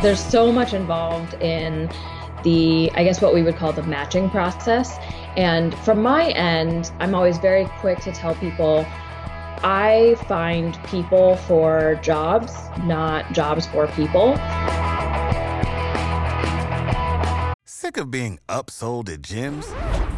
There's so much involved in the, I guess what we would call the matching process. And from my end, I'm always very quick to tell people, I find people for jobs, not jobs for people. Sick of being upsold at gyms?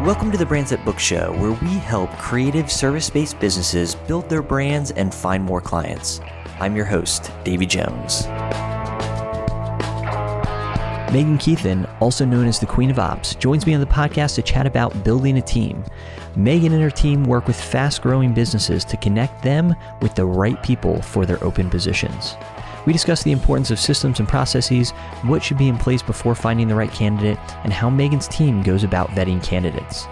Welcome to the Brands That Book Show, where we help creative service-based businesses build their brands and find more clients. I'm your host, Davey Jones. Megan Kuethen, also known as the Queen of Ops, joins me on the podcast to chat about building a team. Megan and her team work with fast-growing businesses to connect them with the right people for their open positions. We discuss the importance of systems and processes, what should be in place before finding the right candidate, and how Megan's team goes about vetting candidates.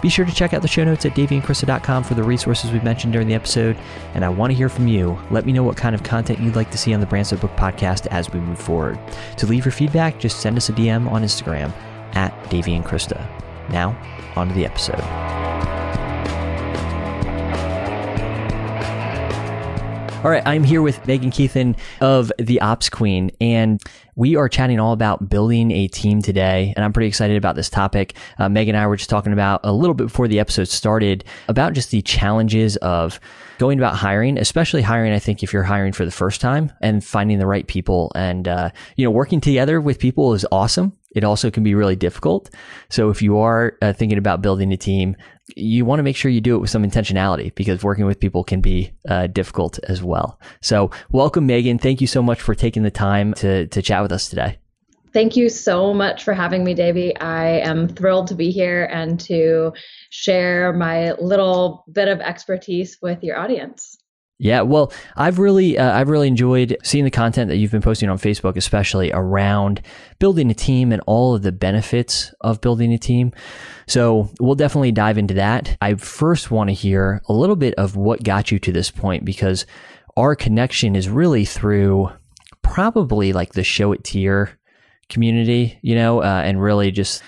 Be sure to check out the show notes at DaveyandKrista.com for the resources we've mentioned during the episode, and I want to hear from you. Let me know what kind of content you'd like to see on the Brands That Book podcast as we move forward. To leave your feedback, just send us a DM on Instagram at DaveyandKrista. Now, on to the episode. All right, I'm here with Megan Kuethen of The Ops Queen, and we are chatting all about building a team today, and I'm pretty excited about this topic. Megan and I were just talking about a little bit before the episode started about just the challenges of going about hiring, especially hiring, I think, if you're hiring for the first time, and finding the right people. And, working together with people is awesome. It also can be really difficult. So if you are thinking about building a team, you want to make sure you do it with some intentionality, because working with people can be difficult as well. So welcome, Megan. Thank you so much for taking the time to chat with us today. Thank you so much for having me, Davey. I am thrilled to be here and to share my little bit of expertise with your audience. Yeah, well, I've really enjoyed seeing the content that you've been posting on Facebook, especially around building a team and all of the benefits of building a team. So we'll definitely dive into that. I first want to hear a little bit of what got you to this point, because our connection is really through probably like the Show It Tier community, and really just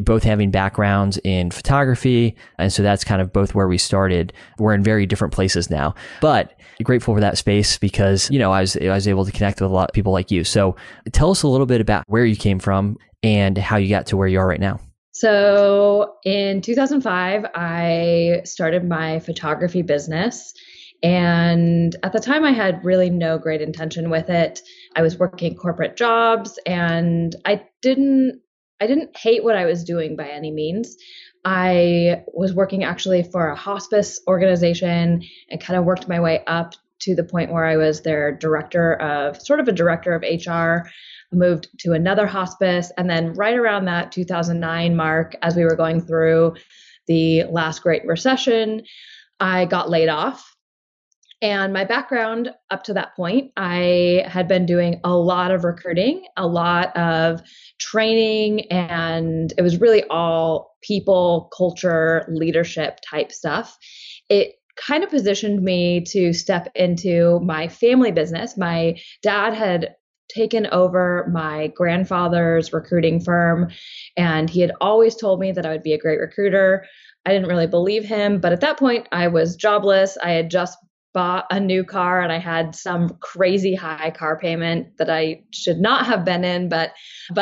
both having backgrounds in photography. And so that's kind of both where we started. We're in very different places now, but grateful for that space because, I was able to connect with a lot of people like you. So tell us a little bit about where you came from and how you got to where you are right now. So in 2005, I started my photography business. And at the time I had really no great intention with it. I was working corporate jobs and I didn't hate what I was doing by any means. I was working actually for a hospice organization and kind of worked my way up to the point where I was their director of HR, moved to another hospice. And then right around that 2009 mark, as we were going through the last Great Recession, I got laid off. And my background up to that point, I had been doing a lot of recruiting, a lot of training, and it was really all people, culture, leadership type stuff. It kind of positioned me to step into my family business. My dad had taken over my grandfather's recruiting firm, and he had always told me that I would be a great recruiter. I didn't really believe him, but at that point, I was jobless. I had just bought a new car and I had some crazy high car payment that I should not have been in, but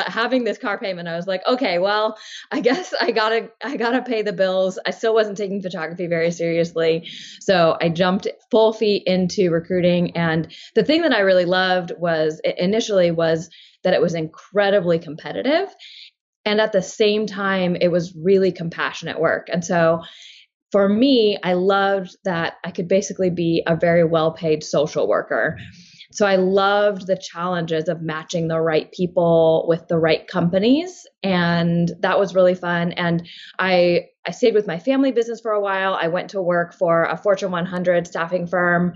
having this car payment, I was like, okay, well, I guess I gotta pay the bills. I still wasn't taking photography very seriously. So I jumped full feet into recruiting. And the thing that I really loved was that it was incredibly competitive. And at the same time, it was really compassionate work. And so for me, I loved that I could basically be a very well-paid social worker. So I loved the challenges of matching the right people with the right companies And that was really fun. And I stayed with my family business for a while. I went to work for a Fortune 100 staffing firm,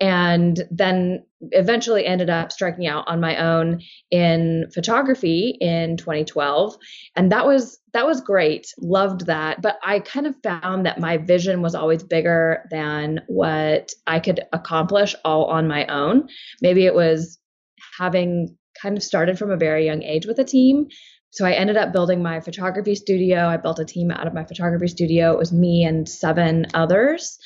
and then eventually ended up striking out on my own in photography in 2012. And that was great. Loved that. But I kind of found that my vision was always bigger than what I could accomplish all on my own. Maybe it was having kind of started from a very young age with a team. So I ended up building my photography studio. I built a team out of my photography studio. It was me and 7 others,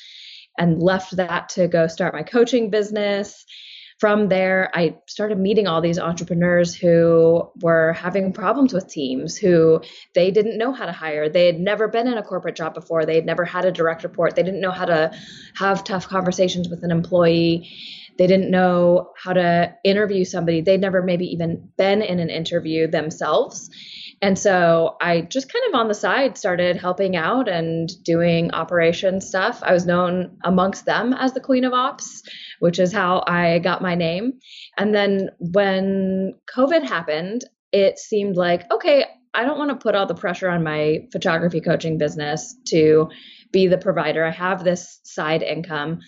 and left that to go start my coaching business. From there, I started meeting all these entrepreneurs who were having problems with teams, who they didn't know how to hire. They had never been in a corporate job before. They had never had a direct report. They didn't know how to have tough conversations with an employee. They didn't know how to interview somebody. They'd never maybe even been in an interview themselves. And so I just kind of on the side started helping out and doing operations stuff. I was known amongst them as the Queen of Ops, which is how I got my name. And then when COVID happened, it seemed like, okay, I don't want to put all the pressure on my photography coaching business to be the provider. I have this side income.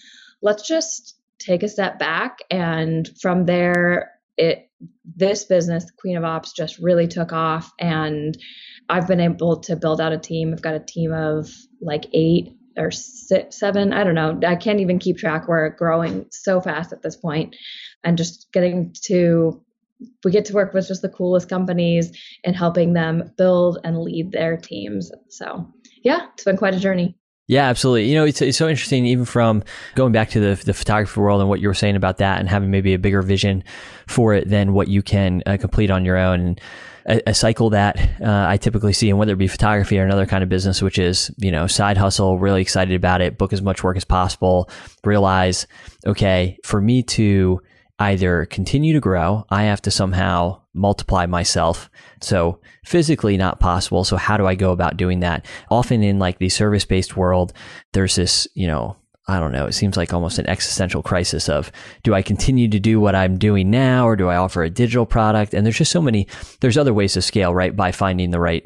Let's just take a step back. And from there, this business, Queen of Ops, just really took off. And I've been able to build out a team. I've got a team of like 8 or 7. I don't know. I can't even keep track. We're growing so fast at this point, and just we get to work with just the coolest companies and helping them build and lead their teams. So yeah, it's been quite a journey. Yeah, absolutely. You know, it's so interesting, even from going back to the photography world and what you were saying about that, and having maybe a bigger vision for it than what you can complete on your own. And a cycle that I typically see, and whether it be photography or another kind of business, which is, you know, side hustle, really excited about it, book as much work as possible, realize, okay, for me to either continue to grow, I have to somehow multiply myself. So physically not possible. So how do I go about doing that? Often in like the service-based world, there's this, you know, I don't know, it seems like almost an existential crisis of, do I continue to do what I'm doing now, or do I offer a digital product? And there's other ways to scale, right? By finding the right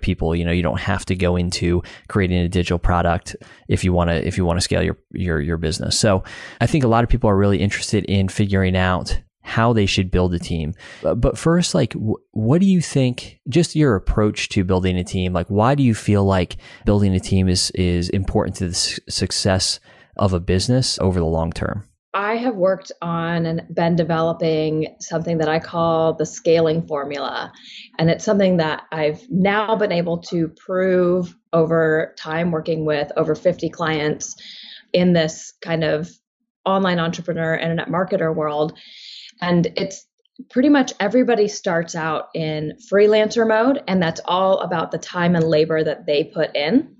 people. You know, you don't have to go into creating a digital product if you want to scale your business. So I think a lot of people are really interested in figuring out how they should build a team. But first, like, what do you think, just your approach to building a team, like, why do you feel like building a team is important to the success of a business over the long term? I have worked on and been developing something that I call the scaling formula. And it's something that I've now been able to prove over time, working with over 50 clients in this kind of online entrepreneur, internet marketer world. And it's pretty much everybody starts out in freelancer mode, and that's all about the time and labor that they put in.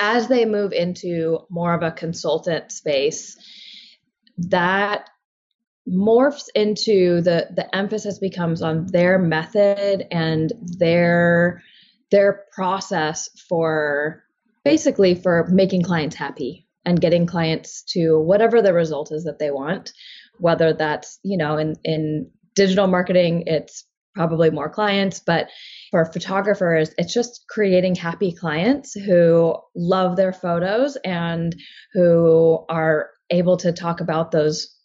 As they move into more of a consultant space, that morphs into the emphasis becomes on their method and their process for making clients happy and getting clients to whatever the result is that they want, whether that's, you know, in digital marketing, it's probably more clients, but for photographers, it's just creating happy clients who love their photos and who are able to talk about those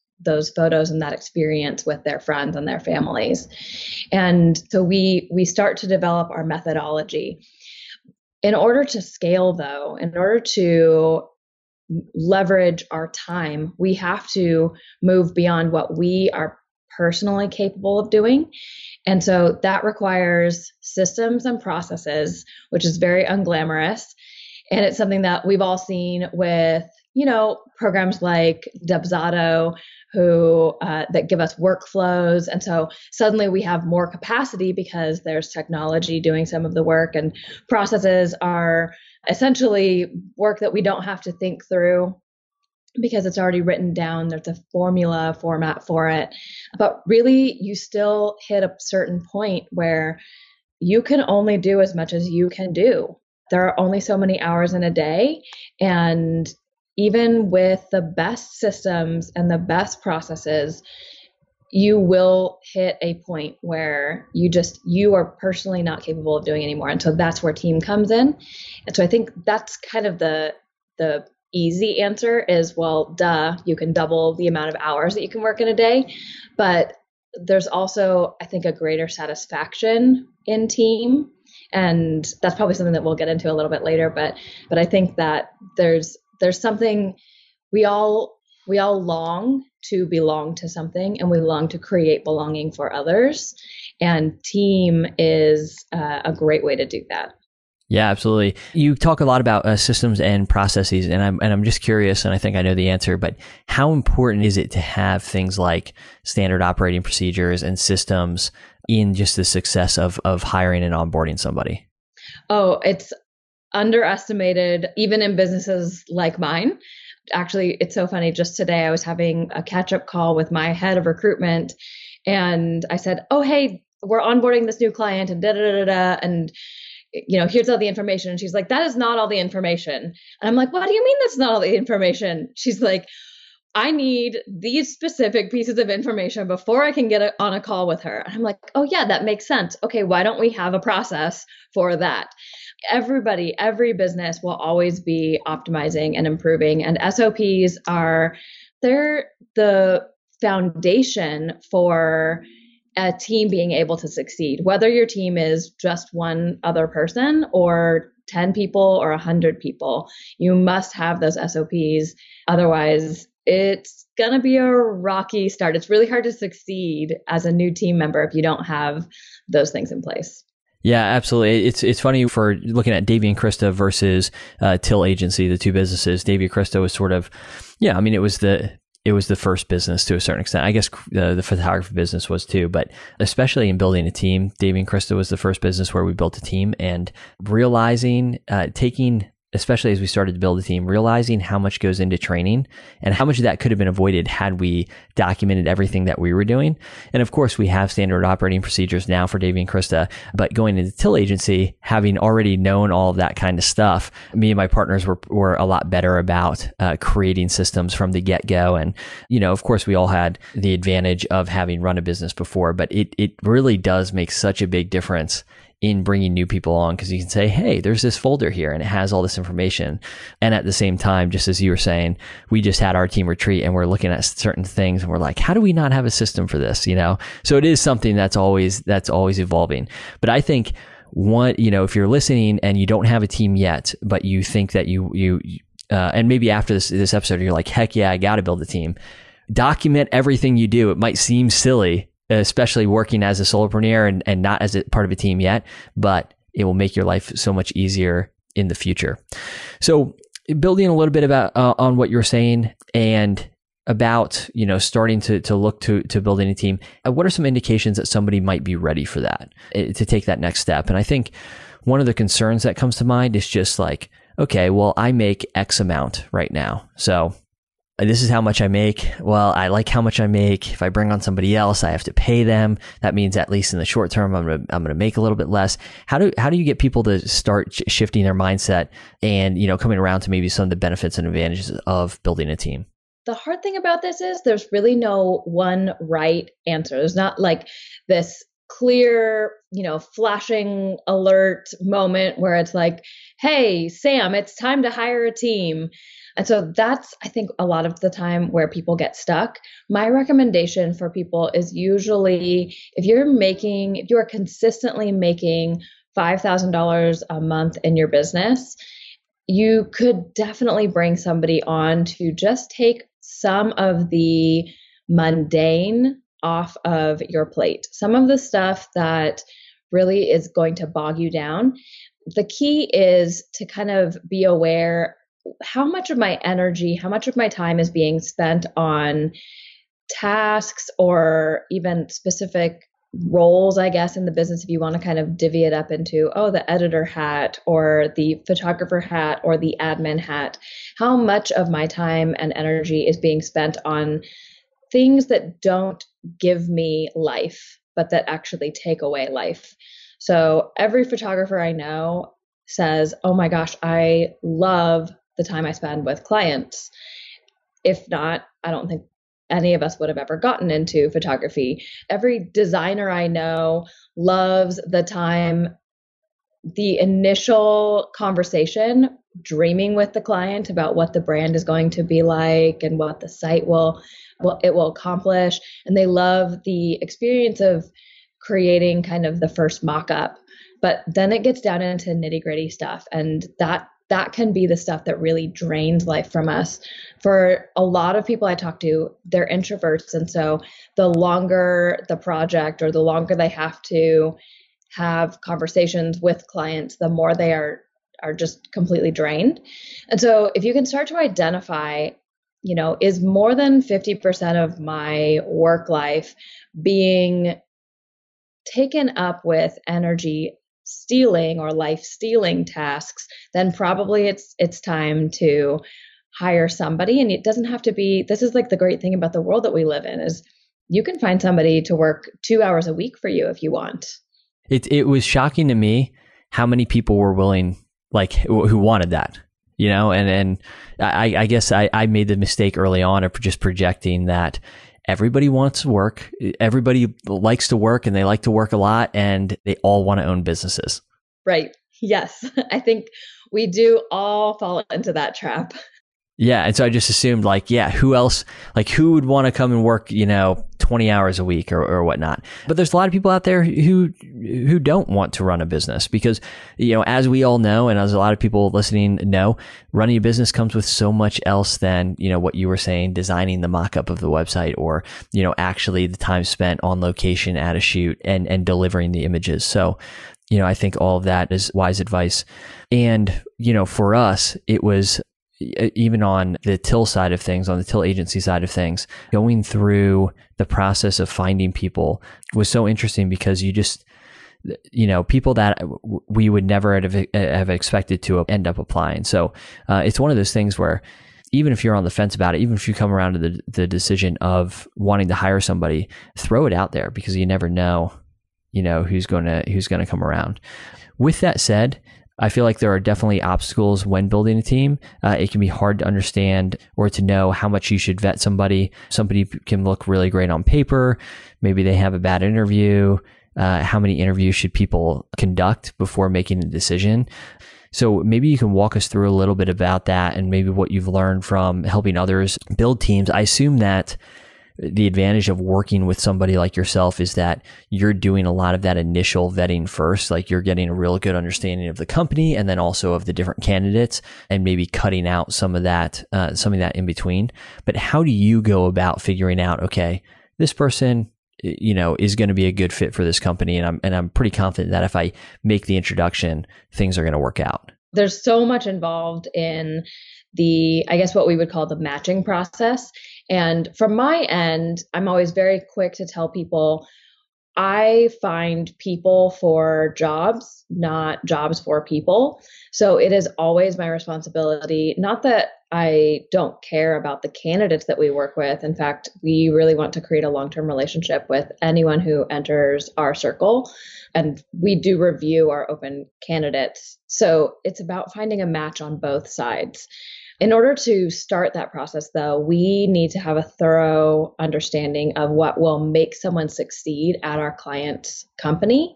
photos and that experience with their friends and their families. And so we start to develop our methodology. In order to scale, though, in order to leverage our time, we have to move beyond what we are personally capable of doing. And so that requires systems and processes, which is very unglamorous. And it's something that we've all seen with, you know, programs like DevZato, who that give us workflows. And so suddenly we have more capacity because there's technology doing some of the work, and processes are essentially work that we don't have to think through because it's already written down. There's a formula format for it. But really, you still hit a certain point where you can only do as much as you can do. There are only so many hours in a day, and even with the best systems and the best processes, you will hit a point where you are personally not capable of doing anymore. And so that's where team comes in. And so I think that's kind of the easy answer is, well, duh, you can double the amount of hours that you can work in a day. But there's also, I think, a greater satisfaction in team. And that's probably something that we'll get into a little bit later. But I think that there's something we all long to belong to something, and we long to create belonging for others. And team is a great way to do that. Yeah, absolutely. You talk a lot about systems and processes, and I'm just curious, and I think I know the answer, but how important is it to have things like standard operating procedures and systems in just the success of hiring and onboarding somebody? Oh, it's underestimated, even in businesses like mine. Actually, it's so funny. Just today, I was having a catch-up call with my head of recruitment, and I said, "Oh, hey, we're onboarding this new client," and da da da da, and here's all the information. And she's like, "That is not all the information." And I'm like, "What do you mean that's not all the information?" She's like, "I need these specific pieces of information before I can get on a call with her." And I'm like, "Oh yeah, that makes sense. Okay, why don't we have a process for that?" Everybody, every business will always be optimizing and improving. And SOPs they're the foundation for a team being able to succeed, whether your team is just one other person or 10 people or 100 people. You must have those SOPs. Otherwise, it's going to be a rocky start. It's really hard to succeed as a new team member if you don't have those things in place. Yeah, absolutely. It's funny for looking at Davey and Krista versus Till Agency, the two businesses. Davey and Krista was sort of, it was the first business to a certain extent. I guess the photography business was too, but especially in building a team, Davey and Krista was the first business where we built a team, and especially as we started to build a team, realizing how much goes into training and how much of that could have been avoided had we documented everything that we were doing. And of course, we have standard operating procedures now for Davey and Krista, but going into Till Agency, having already known all of that kind of stuff, me and my partners were a lot better about creating systems from the get-go. And, of course, we all had the advantage of having run a business before, but it really does make such a big difference in bringing new people on, because you can say, "Hey, there's this folder here and it has all this information." And at the same time, just as you were saying, we just had our team retreat and we're looking at certain things and we're like, "How do we not have a system for this?" So it is something that's always evolving. But I think if you're listening and you don't have a team yet, but you think that you and maybe after this episode, you're like, "Heck yeah, I got to build a team." Document everything you do. It might seem silly, especially working as a solopreneur and not as a part of a team yet, but it will make your life so much easier in the future. So building a little bit about on what you're saying and about, starting to look to building a team, what are some indications that somebody might be ready for that, to take that next step? And I think one of the concerns that comes to mind is just like, okay, well, I make X amount right now. So this is how much I make. Well, I like how much I make. If I bring on somebody else, I have to pay them. That means at least in the short term, I'm going to make a little bit less. How do you get people to start shifting their mindset and, coming around to maybe some of the benefits and advantages of building a team? The hard thing about this is there's really no one right answer. There's not like this clear, flashing alert moment where it's like, "Hey, Sam, it's time to hire a team." And so that's, I think, a lot of the time where people get stuck. My recommendation for people is usually if you are consistently making $5,000 a month in your business, you could definitely bring somebody on to just take some of the mundane off of your plate, some of the stuff that really is going to bog you down. The key is to kind of be aware, how much of my energy, how much of my time is being spent on tasks or even specific roles, I guess, in the business, if you want to kind of divvy it up into, the editor hat or the photographer hat or the admin hat. How much of my time and energy is being spent on things that don't give me life, but that actually take away life? So every photographer I know says, "Oh my gosh, I love the time I spend with clients." If not, I don't think any of us would have ever gotten into photography. Every designer I know loves the time, the initial conversation, dreaming with the client about what the brand is going to be like and what the site will accomplish. And they love the experience of creating kind of the first mock-up. But then it gets down into nitty-gritty stuff. And that can be the stuff that really drains life from us. For a lot of people I talk to, they're introverts. And so the longer the project or the longer they have to have conversations with clients, the more they are just completely drained. And so if you can start to identify, you know, is more than 50% of my work life being taken up with energy stealing or life stealing tasks, then probably it's time to hire somebody. And it doesn't have to be, this is like the great thing about the world that we live in, is you can find somebody to work 2 hours a week for you if you want. It was shocking to me how many people were willing, like who wanted that, you know, and I guess I made the mistake early on of just projecting that everybody wants to work. Everybody likes to work and they like to work a lot and they all want to own businesses. Right. Yes. I think we do all fall into that trap. Yeah. And so I just assumed like, yeah, who else, like who would want to come and work, you know, 20 hours a week or whatnot. But there's a lot of people out there who don't want to run a business because, you know, as we all know, and as a lot of people listening know, running a business comes with so much else than, you know, what you were saying, designing the mock-up of the website or, you know, actually the time spent on location at a shoot and delivering the images. So, you know, I think all of that is wise advice. And, you know, for us, it was, even on the till side of things, on the till agency side of things, going through the process of finding people was so interesting because you just, you know, people that we would never have expected to end up applying. So it's one of those things where even if you're on the fence about it, even if you come around to the decision of wanting to hire somebody, throw it out there because you never know, you know, who's going to come around. With that said, I feel like there are definitely obstacles when building a team. It can be hard to understand or to know how much you should vet somebody. Somebody can look really great on paper. Maybe they have a bad interview. How many interviews should people conduct before making a decision? So maybe you can walk us through a little bit about that and maybe what you've learned from helping others build teams. I assume that the advantage of working with somebody like yourself is that you're doing a lot of that initial vetting first, like you're getting a real good understanding of the company and then also of the different candidates and maybe cutting out some of that in between. But how do you go about figuring out, okay, this person, you know, is going to be a good fit for this company. And I'm pretty confident that if I make the introduction, things are going to work out. There's so much involved in the, I guess what we would call the matching process. And from my end, I'm always very quick to tell people, I find people for jobs, not jobs for people. So it is always my responsibility. Not that I don't care about the candidates that we work with. In fact, we really want to create a long-term relationship with anyone who enters our circle. And we do review our open candidates. So it's about finding a match on both sides. In order to start that process, though, we need to have a thorough understanding of what will make someone succeed at our client's company.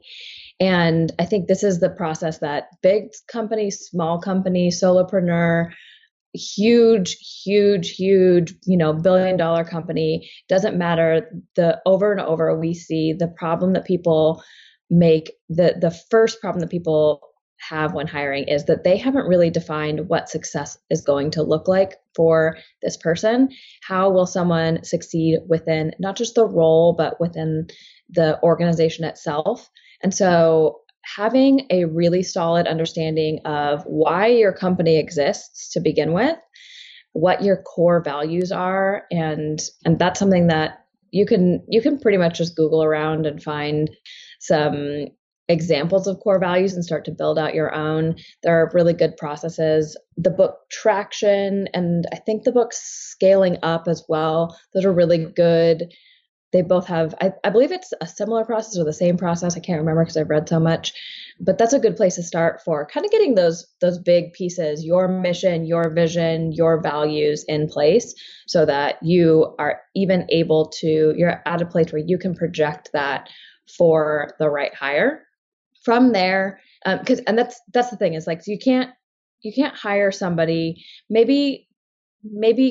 And I think this is the process that big companies, small companies, solopreneur, huge, you know, billion-dollar company, doesn't matter. The over and over, we see the problem that people make, the first problem that people have when hiring is that they haven't really defined what success is going to look like for this person. How will someone succeed within not just the role, but within the organization itself? And so having a really solid understanding of why your company exists to begin with, what your core values are, and that's something that you can pretty much just Google around and find some examples of core values and start to build out your own. There are really good processes. The book Traction and I think the book Scaling Up as well, those are really good They both have, I believe it's a similar process or the same process. I can't remember because I've read so much, but that's a good place to start for kind of getting those big pieces, your mission, your vision, your values in place so that you are even able to, you're at a place where you can project that for the right hire. From there, and that's the thing is like, so you can't hire somebody, maybe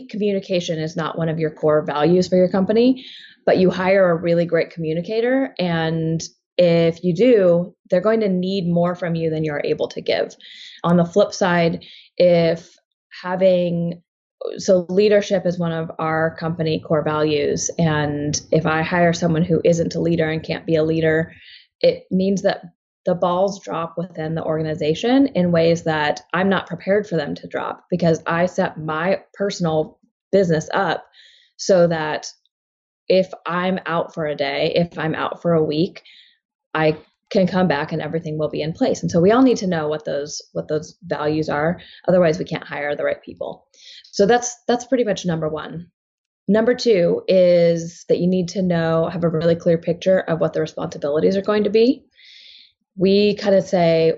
communication is not one of your core values for your company, but you hire a really great communicator. And if you do, they're going to need more from you than you're able to give. On the flip side, so leadership is one of our company core values. And if I hire someone who isn't a leader and can't be a leader, it means that the balls drop within the organization in ways that I'm not prepared for them to drop because I set my personal business up so that if I'm out for a day, if I'm out for a week, I can come back and everything will be in place. And so we all need to know what those values are. Otherwise, we can't hire the right people. So that's pretty much number one. Number two is that you need to have a really clear picture of what the responsibilities are going to be. We kind of say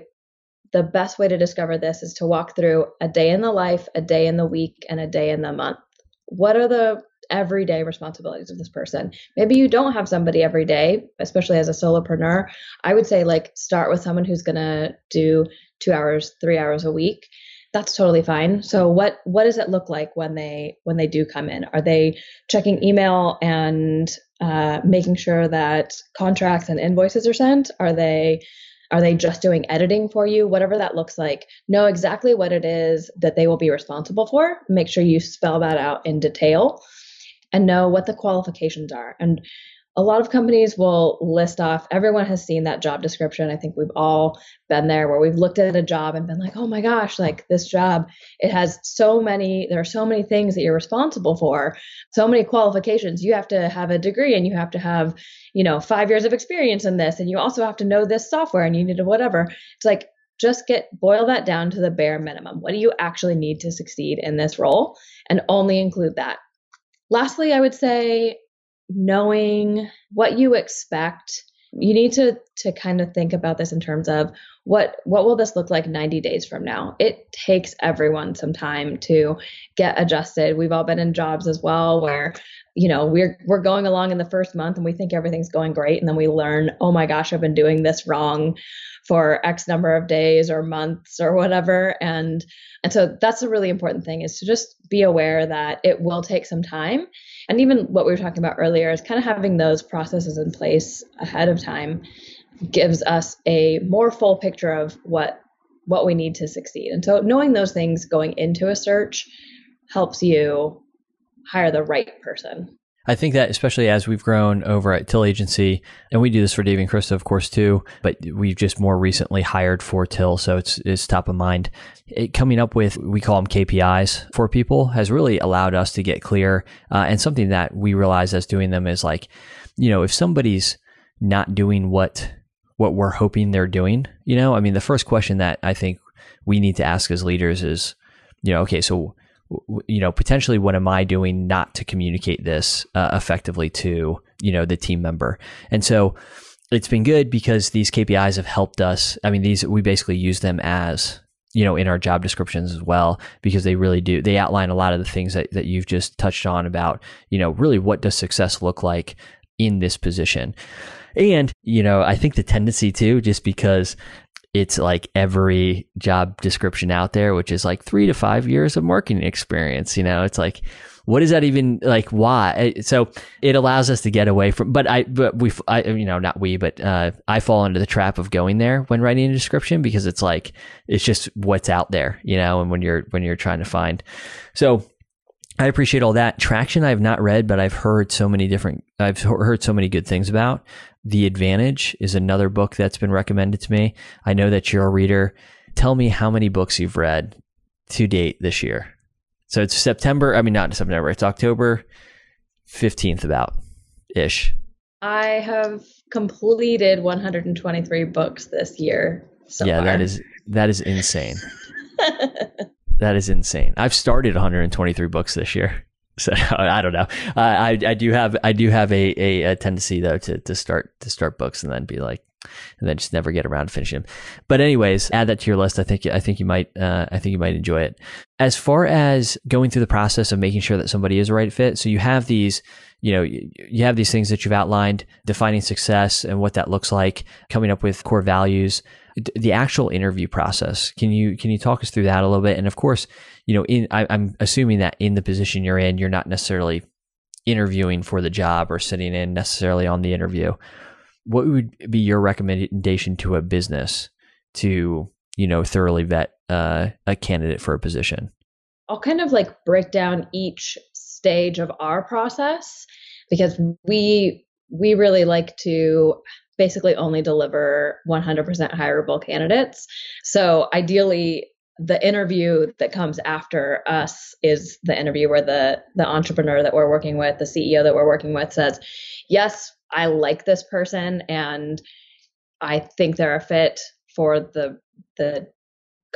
the best way to discover this is to walk through a day in the life, a day in the week, and a day in the month. What are the everyday responsibilities of this person? Maybe you don't have somebody every day, especially as a solopreneur. I would say start with someone who's going to do 2 hours, 3 hours a week. That's totally fine. So what does it look like when they do come in? Are they checking email and making sure that contracts and invoices are sent? Are they just doing editing for you? Whatever that looks like, know exactly what it is that they will be responsible for. Make sure you spell that out in detail and know what the qualifications are. And a lot of companies will list off, everyone has seen that job description. I think we've all been there where we've looked at a job and been like, oh my gosh, this job, it has there are so many things that you're responsible for, so many qualifications. You have to have a degree and you have to have, 5 years of experience in this. And you also have to know this software and you need to whatever. It's just boil that down to the bare minimum. What do you actually need to succeed in this role? And only include that. Lastly, I would say, knowing what you expect, you need to kind of think about this in terms of what will this look like 90 days from now? It takes everyone some time to get adjusted. We've all been in jobs as well where, we're going along in the first month and we think everything's going great. And then we learn, oh my gosh, I've been doing this wrong for X number of days or months or whatever. And so that's a really important thing is to just be aware that it will take some time. And even what we were talking about earlier is kind of having those processes in place ahead of time gives us a more full picture of what we need to succeed. And so knowing those things going into a search helps you hire the right person. I think that especially as we've grown over at Till Agency, and we do this for Davey and Krista, of course, too, but we've just more recently hired for Till, so it's top of mind. Coming up with, we call them KPIs for people, has really allowed us to get clear. And something that we realize as doing them is if somebody's not doing what we're hoping they're doing. The first question that I think we need to ask as leaders is, okay, so, potentially what am I doing not to communicate this effectively to, the team member? And so it's been good because these KPIs have helped us. We basically use them as, in our job descriptions as well, because they really do. They outline a lot of the things that you've just touched on about, really what does success look like in this position? And, I think the tendency too, just because it's every job description out there, which is 3 to 5 years of marketing experience, it's what is that even why? So it allows us to get away from, but I fall into the trap of going there when writing a description because it's just what's out there, and when you're trying to find. So I appreciate all that. Traction I've not read, but I've heard so many good things about. The Advantage is another book that's been recommended to me. I know that you're a reader. Tell me how many books you've read to date this year. So it's it's October 15th about-ish. I have completed 123 books this year so far. That is insane. That is insane. I've started 123 books this year. So I don't know. I do have a tendency though to start books and then be like, and then just never get around to finishing them. But anyways, add that to your list. I think you might enjoy it. As far as going through the process of making sure that somebody is a right fit, so you have these, you have these things that you've outlined, defining success and what that looks like, coming up with core values. The actual interview process, can you talk us through that a little bit? And of course, I'm assuming that in the position you're in, you're not necessarily interviewing for the job or sitting in necessarily on the interview. What would be your recommendation to a business to, thoroughly vet a candidate for a position? I'll kind of like break down each stage of our process, because we really like to basically only deliver 100% hireable candidates. So ideally, the interview that comes after us is the interview where the entrepreneur that we're working with, the CEO that we're working with says, yes, I like this person and I think they're a fit for the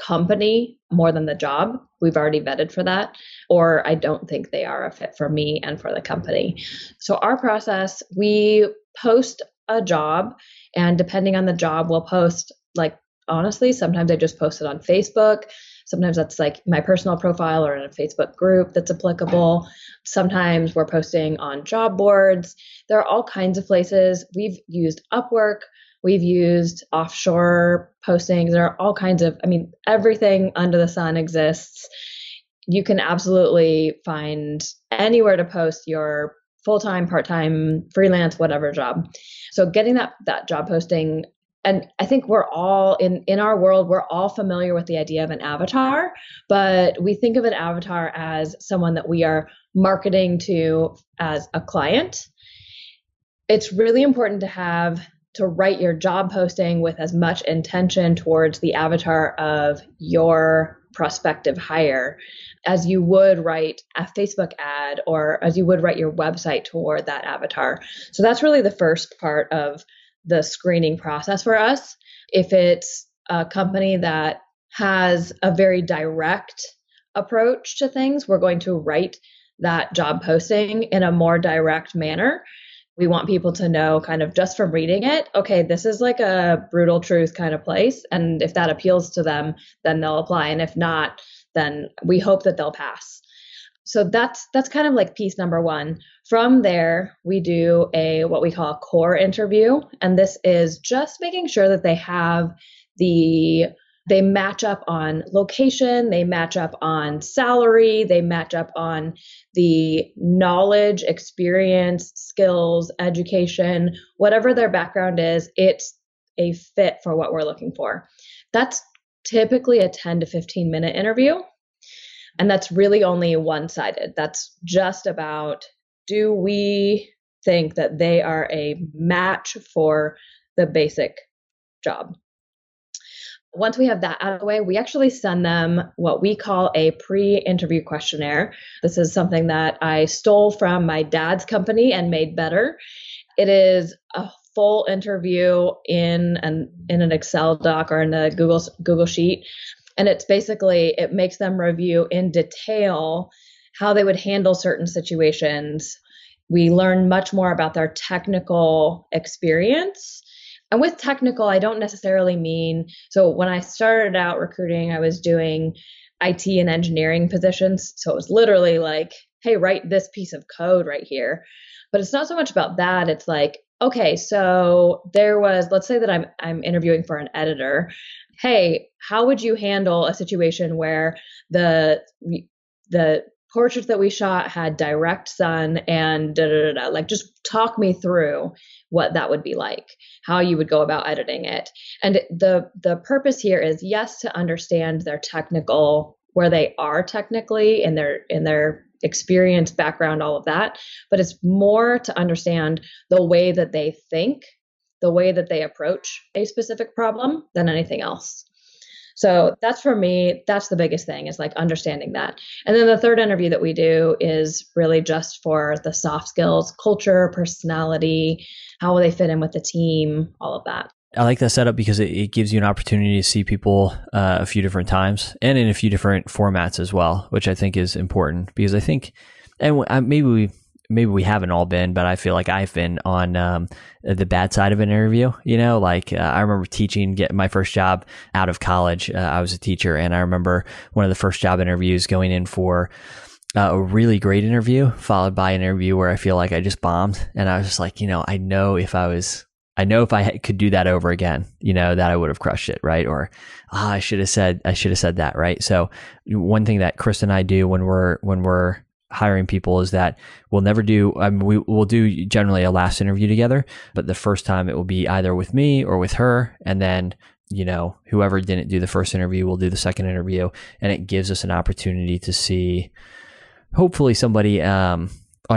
company more than the job. We've already vetted for that. Or I don't think they are a fit for me and for the company. So our process, we post a job, and depending on the job, we'll post, like, honestly, sometimes I just post it on Facebook. Sometimes that's like my personal profile or in a Facebook group that's applicable. Sometimes we're posting on job boards. There are all kinds of places. We've used Upwork. We've used offshore postings. There are all kinds of, everything under the sun exists. You can absolutely find anywhere to post your full-time, part-time, freelance, whatever job. So getting that job posting, and I think we're all in our world, we're all familiar with the idea of an avatar, but we think of an avatar as someone that we are marketing to as a client. It's really important to write your job posting with as much intention towards the avatar of your prospective hire as you would write a Facebook ad or as you would write your website toward that avatar. So that's really the first part of the screening process for us. If it's a company that has a very direct approach to things, we're going to write that job posting in a more direct manner. We want people to know kind of just from reading it, okay, this is like a brutal truth kind of place. And if that appeals to them, then they'll apply. And if not, then we hope that they'll pass. So that's kind of like piece number one. From there, we do what we call a core interview. And this is just making sure that they have they match up on location, they match up on salary, they match up on the knowledge, experience, skills, education, whatever their background is, it's a fit for what we're looking for. That's typically a 10 to 15 minute interview. And that's really only one-sided. That's just about, do we think that they are a match for the basic job? Once we have that out of the way, we actually send them what we call a pre-interview questionnaire. This is something that I stole from my dad's company and made better. It is a full interview in an Excel doc or in a Google sheet. And it's basically, it makes them review in detail how they would handle certain situations. We learn much more about their technical experience. And with technical, I don't necessarily mean, so when I started out recruiting, I was doing IT and engineering positions. So it was literally like, hey, write this piece of code right here. But it's not so much about that. It's like, okay, so there was, let's say that I'm interviewing for an editor. Hey, how would you handle a situation where the portrait that we shot had direct sun and like just talk me through what that would be like, how you would go about editing it. And the purpose here is, yes, to understand their technical, where they are technically in their experience, background, all of that, but it's more to understand the way that they think, the way that they approach a specific problem than anything else. So that's, for me, that's the biggest thing, is like understanding that. And then the third interview that we do is really just for the soft skills, culture, personality, how will they fit in with the team, all of that. I like that setup because it gives you an opportunity to see people a few different times and in a few different formats as well, which I think is important, because I think and maybe we haven't all been, but I feel like I've been on the bad side of an interview. You know, like I remember teaching, getting my first job out of college. I was a teacher, and I remember one of the first job interviews going in for a really great interview, followed by an interview where I feel like I just bombed. And I was just like, you know, I know if I could do that over again, you know, that I would have crushed it, right? Or I should have said that, right? So one thing that Krista and I do when we're hiring people is that we'll never do, we'll do generally a last interview together, but the first time it will be either with me or with her. And then, you know, whoever didn't do the first interview will do the second interview. And it gives us an opportunity to see hopefully somebody on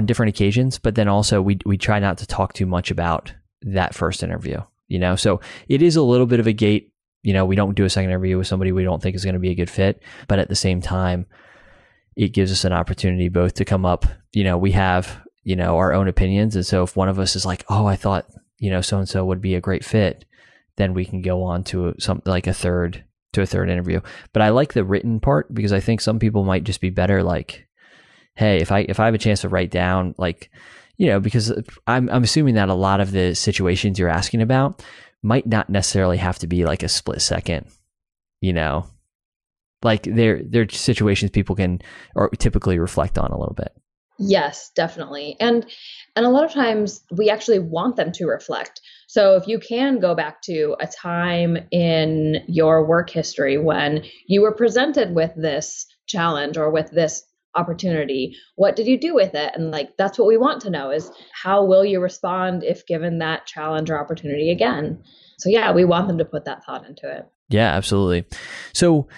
different occasions, but then also we try not to talk too much about that first interview, you know? So it is a little bit of a gate, you know, we don't do a second interview with somebody we don't think is going to be a good fit, but at the same time, it gives us an opportunity both to come up, you know, we have, you know, our own opinions. And so if one of us is like, oh, I thought, you know, so-and-so would be a great fit, then we can go on to something like a third interview. But I like the written part because I think some people might just be better. Like, hey, if I have a chance to write down, like, you know, because I'm assuming that a lot of the situations you're asking about might not necessarily have to be like a split second, you know, like they're situations people can or typically reflect on a little bit. Yes, definitely. And a lot of times we actually want them to reflect. So if you can go back to a time in your work history when you were presented with this challenge or with this opportunity, what did you do with it? And like, that's what we want to know is how will you respond if given that challenge or opportunity again? So yeah, we want them to put that thought into it. Yeah, absolutely. So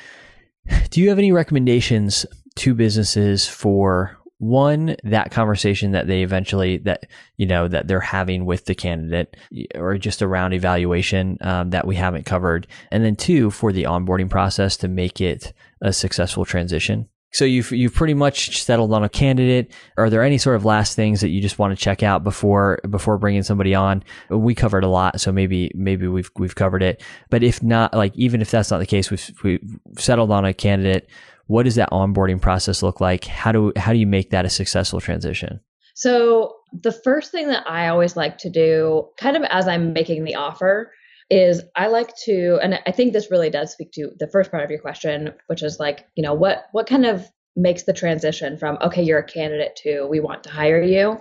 do you have any recommendations to businesses for one, that conversation that they eventually that, you know, that they're having with the candidate or just around evaluation that we haven't covered? And then two, for the onboarding process to make it a successful transition. So you've pretty much settled on a candidate. Are there any sort of last things that you just want to check out before bringing somebody on? We covered a lot, so maybe we've covered it. But if not, like even if that's not the case, we've settled on a candidate. What does that onboarding process look like? How do you make that a successful transition? So the first thing that I always like to do, kind of as I'm making the offer, is I like to, and I think this really does speak to the first part of your question, which is like, you know, what kind of makes the transition from, okay, you're a candidate to we want to hire you.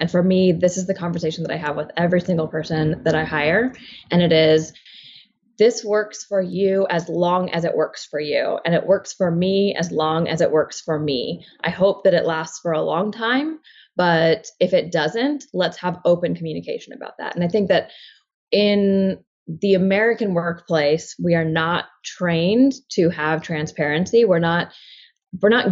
And for me, this is the conversation that I have with every single person that I hire. And it is, this works for you as long as it works for you. And it works for me as long as it works for me. I hope that it lasts for a long time, but if it doesn't, let's have open communication about that. And I think that in the American workplace, we are not trained to have transparency. We're not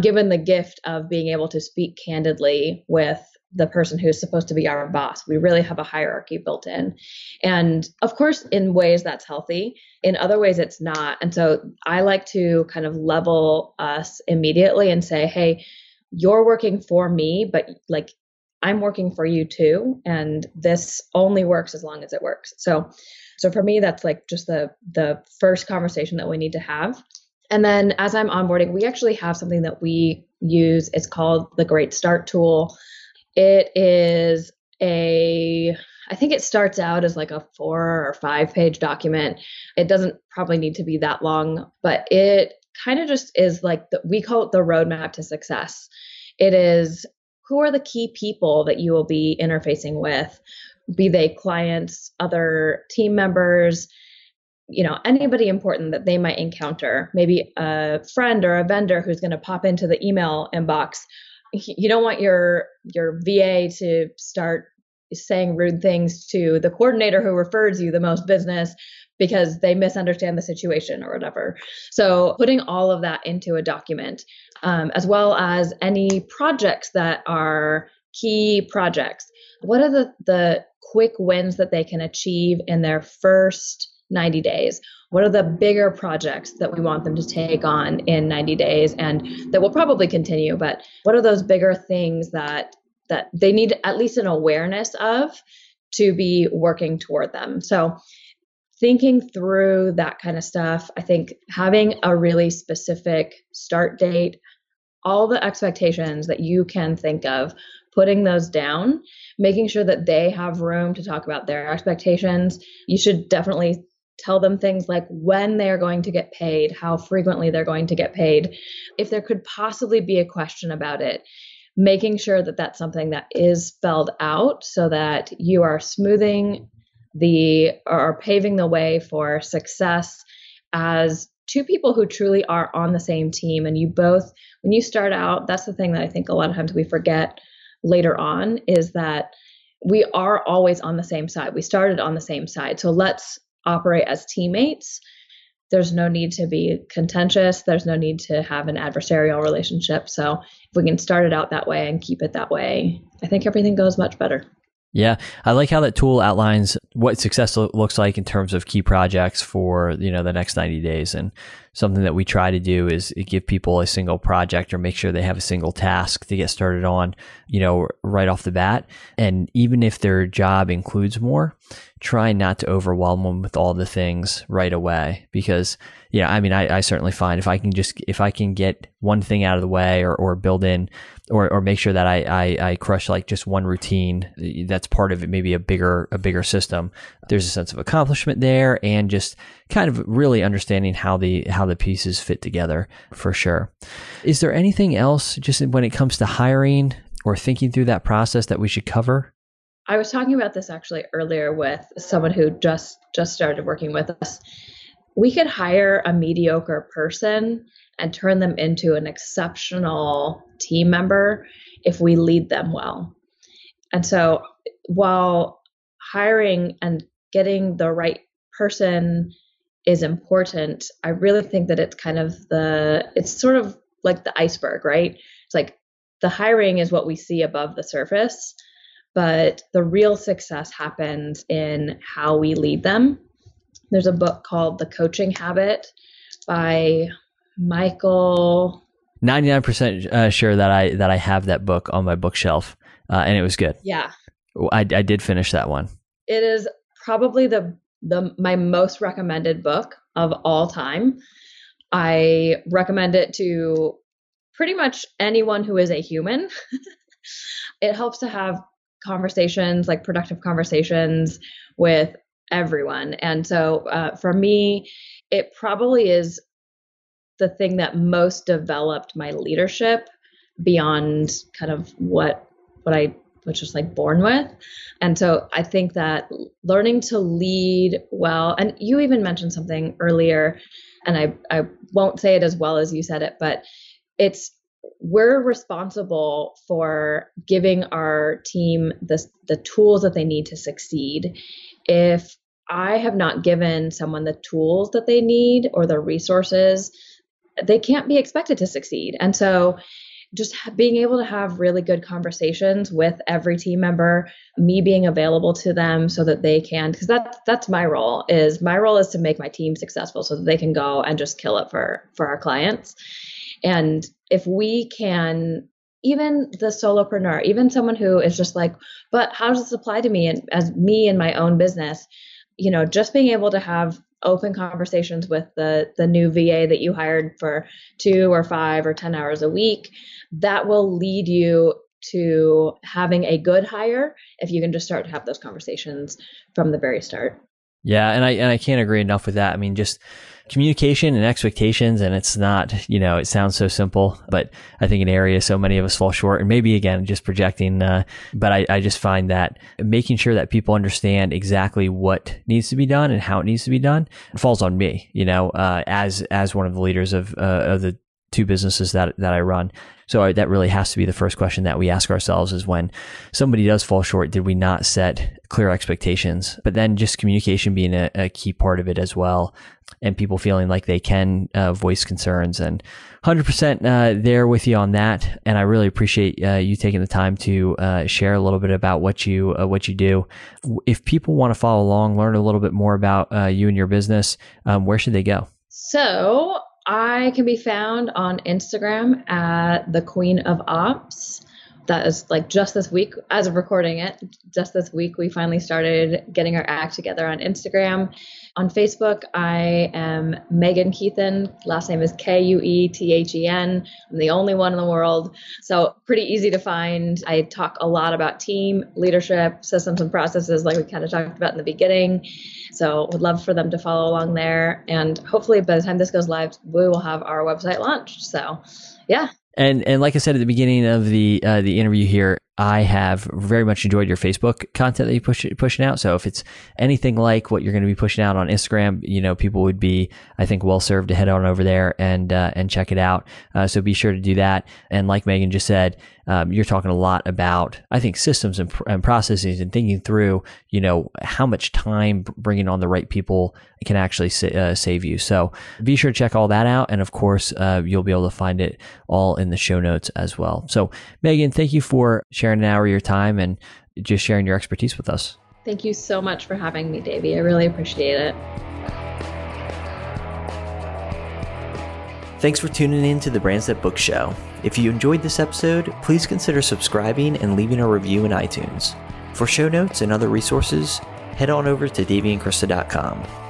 given the gift of being able to speak candidly with the person who's supposed to be our boss. We really have a hierarchy built in. And of course, in ways that's healthy, in other ways it's not. And so I like to kind of level us immediately and say, hey, you're working for me, but like I'm working for you too. And this only works as long as it works. So for me, that's like just the first conversation that we need to have. And then as I'm onboarding, we actually have something that we use. It's called the Great Start Tool. It is I think it starts out as like a 4 or 5 page document. It doesn't probably need to be that long, but it kind of just is like, we call it the roadmap to success. It is, who are the key people that you will be interfacing with? Be they clients, other team members, you know, anybody important that they might encounter, maybe a friend or a vendor who's going to pop into the email inbox. You don't want your VA to start saying rude things to the coordinator who refers you the most business because they misunderstand the situation or whatever. So putting all of that into a document, as well as any projects that are key projects. What are the quick wins that they can achieve in their first 90 days? What are the bigger projects that we want them to take on in 90 days and that will probably continue, but what are those bigger things that they need at least an awareness of to be working toward them? So thinking through that kind of stuff, I think having a really specific start date, all the expectations that you can think of, putting those down, making sure that they have room to talk about their expectations. You should definitely tell them things like when they're going to get paid, how frequently they're going to get paid, if there could possibly be a question about it, making sure that that's something that is spelled out so that you are smoothing or paving the way for success as two people who truly are on the same team. And you both, when you start out, that's the thing that I think a lot of times we forget later on, is that we are always on the same side. We started on the same side. So let's operate as teammates. There's no need to be contentious. There's no need to have an adversarial relationship. So if we can start it out that way and keep it that way, I think everything goes much better. Yeah. I like how that tool outlines what success looks like in terms of key projects for, the next 90 days. And something that we try to do is give people a single project or make sure they have a single task to get started on, right off the bat. And even if their job includes more, try not to overwhelm them with all the things right away. Because, I certainly find if I can get one thing out of the way or build in or make sure that I crush like just one routine that's part of it, maybe a bigger system, there's a sense of accomplishment there and just kind of really understanding how the pieces fit together for sure. Is there anything else just when it comes to hiring or thinking through that process that we should cover? I was talking about this actually earlier with someone who just started working with us. We could hire a mediocre person and turn them into an exceptional team member if we lead them well. And so while hiring and getting the right person is important, I really think that it's it's sort of like the iceberg, right? It's like the hiring is what we see above the surface, but the real success happens in how we lead them. There's a book called The Coaching Habit by Michael. 99% sure that I have that book on my bookshelf, and it was good. Yeah. I did finish that one. It is probably my most recommended book of all time. I recommend it to pretty much anyone who is a human. It helps to have conversations, like productive conversations with everyone. And so for me, it probably is the thing that most developed my leadership beyond kind of what I was just like born with. And so I think that learning to lead well, and you even mentioned something earlier, and I won't say it as well as you said it, but we're responsible for giving our team the tools that they need to succeed. If I have not given someone the tools that they need or the resources, they can't be expected to succeed. And so just being able to have really good conversations with every team member, me being available to them so that they can, because that's my role is to make my team successful so that they can go and just kill it for our clients. And if we can, even the solopreneur, even someone who is just like, but how does this apply to me and as me in my own business, just being able to have open conversations with the new VA that you hired for 2 or 5 or 10 hours a week, that will lead you to having a good hire if you can just start to have those conversations from the very start. Yeah. And I can't agree enough with that. I mean, just communication and expectations, and it's not, it sounds so simple, but I think an area so many of us fall short, and maybe again, just projecting, but I just find that making sure that people understand exactly what needs to be done and how it needs to be done, it falls on me, as one of the leaders of the two businesses that I run. So that really has to be the first question that we ask ourselves is when somebody does fall short, did we not set clear expectations? But then just communication being a key part of it as well, and people feeling like they can voice concerns, and 100% there with you on that. And I really appreciate you taking the time to share a little bit about what you do. If people want to follow along, learn a little bit more about you and your business, where should they go? So I can be found on Instagram at the Queen of Ops, that is like just this week, as of recording it, just this week, we finally started getting our act together on Instagram. On Facebook, I am Megan Kuethen. Last name is Kuethen. I'm the only one in the world. So pretty easy to find. I talk a lot about team, leadership, systems and processes like we kind of talked about in the beginning. So would love for them to follow along there. And hopefully by the time this goes live, we will have our website launched. So yeah. And like I said at the beginning of the interview here, I have very much enjoyed your Facebook content that you pushing out. So if it's anything like what you're going to be pushing out on Instagram, you know, people would be, I think, well served to head on over there and check it out. So be sure to do that. And like Megan just said, you're talking a lot about, I think, systems and processes and thinking through, you know, how much time bringing on the right people can actually save you. So be sure to check all that out. And of course, you'll be able to find it all in the show notes as well. So Megan, thank you for sharing an hour of your time and just sharing your expertise with us. Thank you so much for having me, Davey. I really appreciate it. Thanks for tuning in to the Brands That Book Show. If you enjoyed this episode, please consider subscribing and leaving a review in iTunes. For show notes and other resources, head on over to DaveyandKrista.com.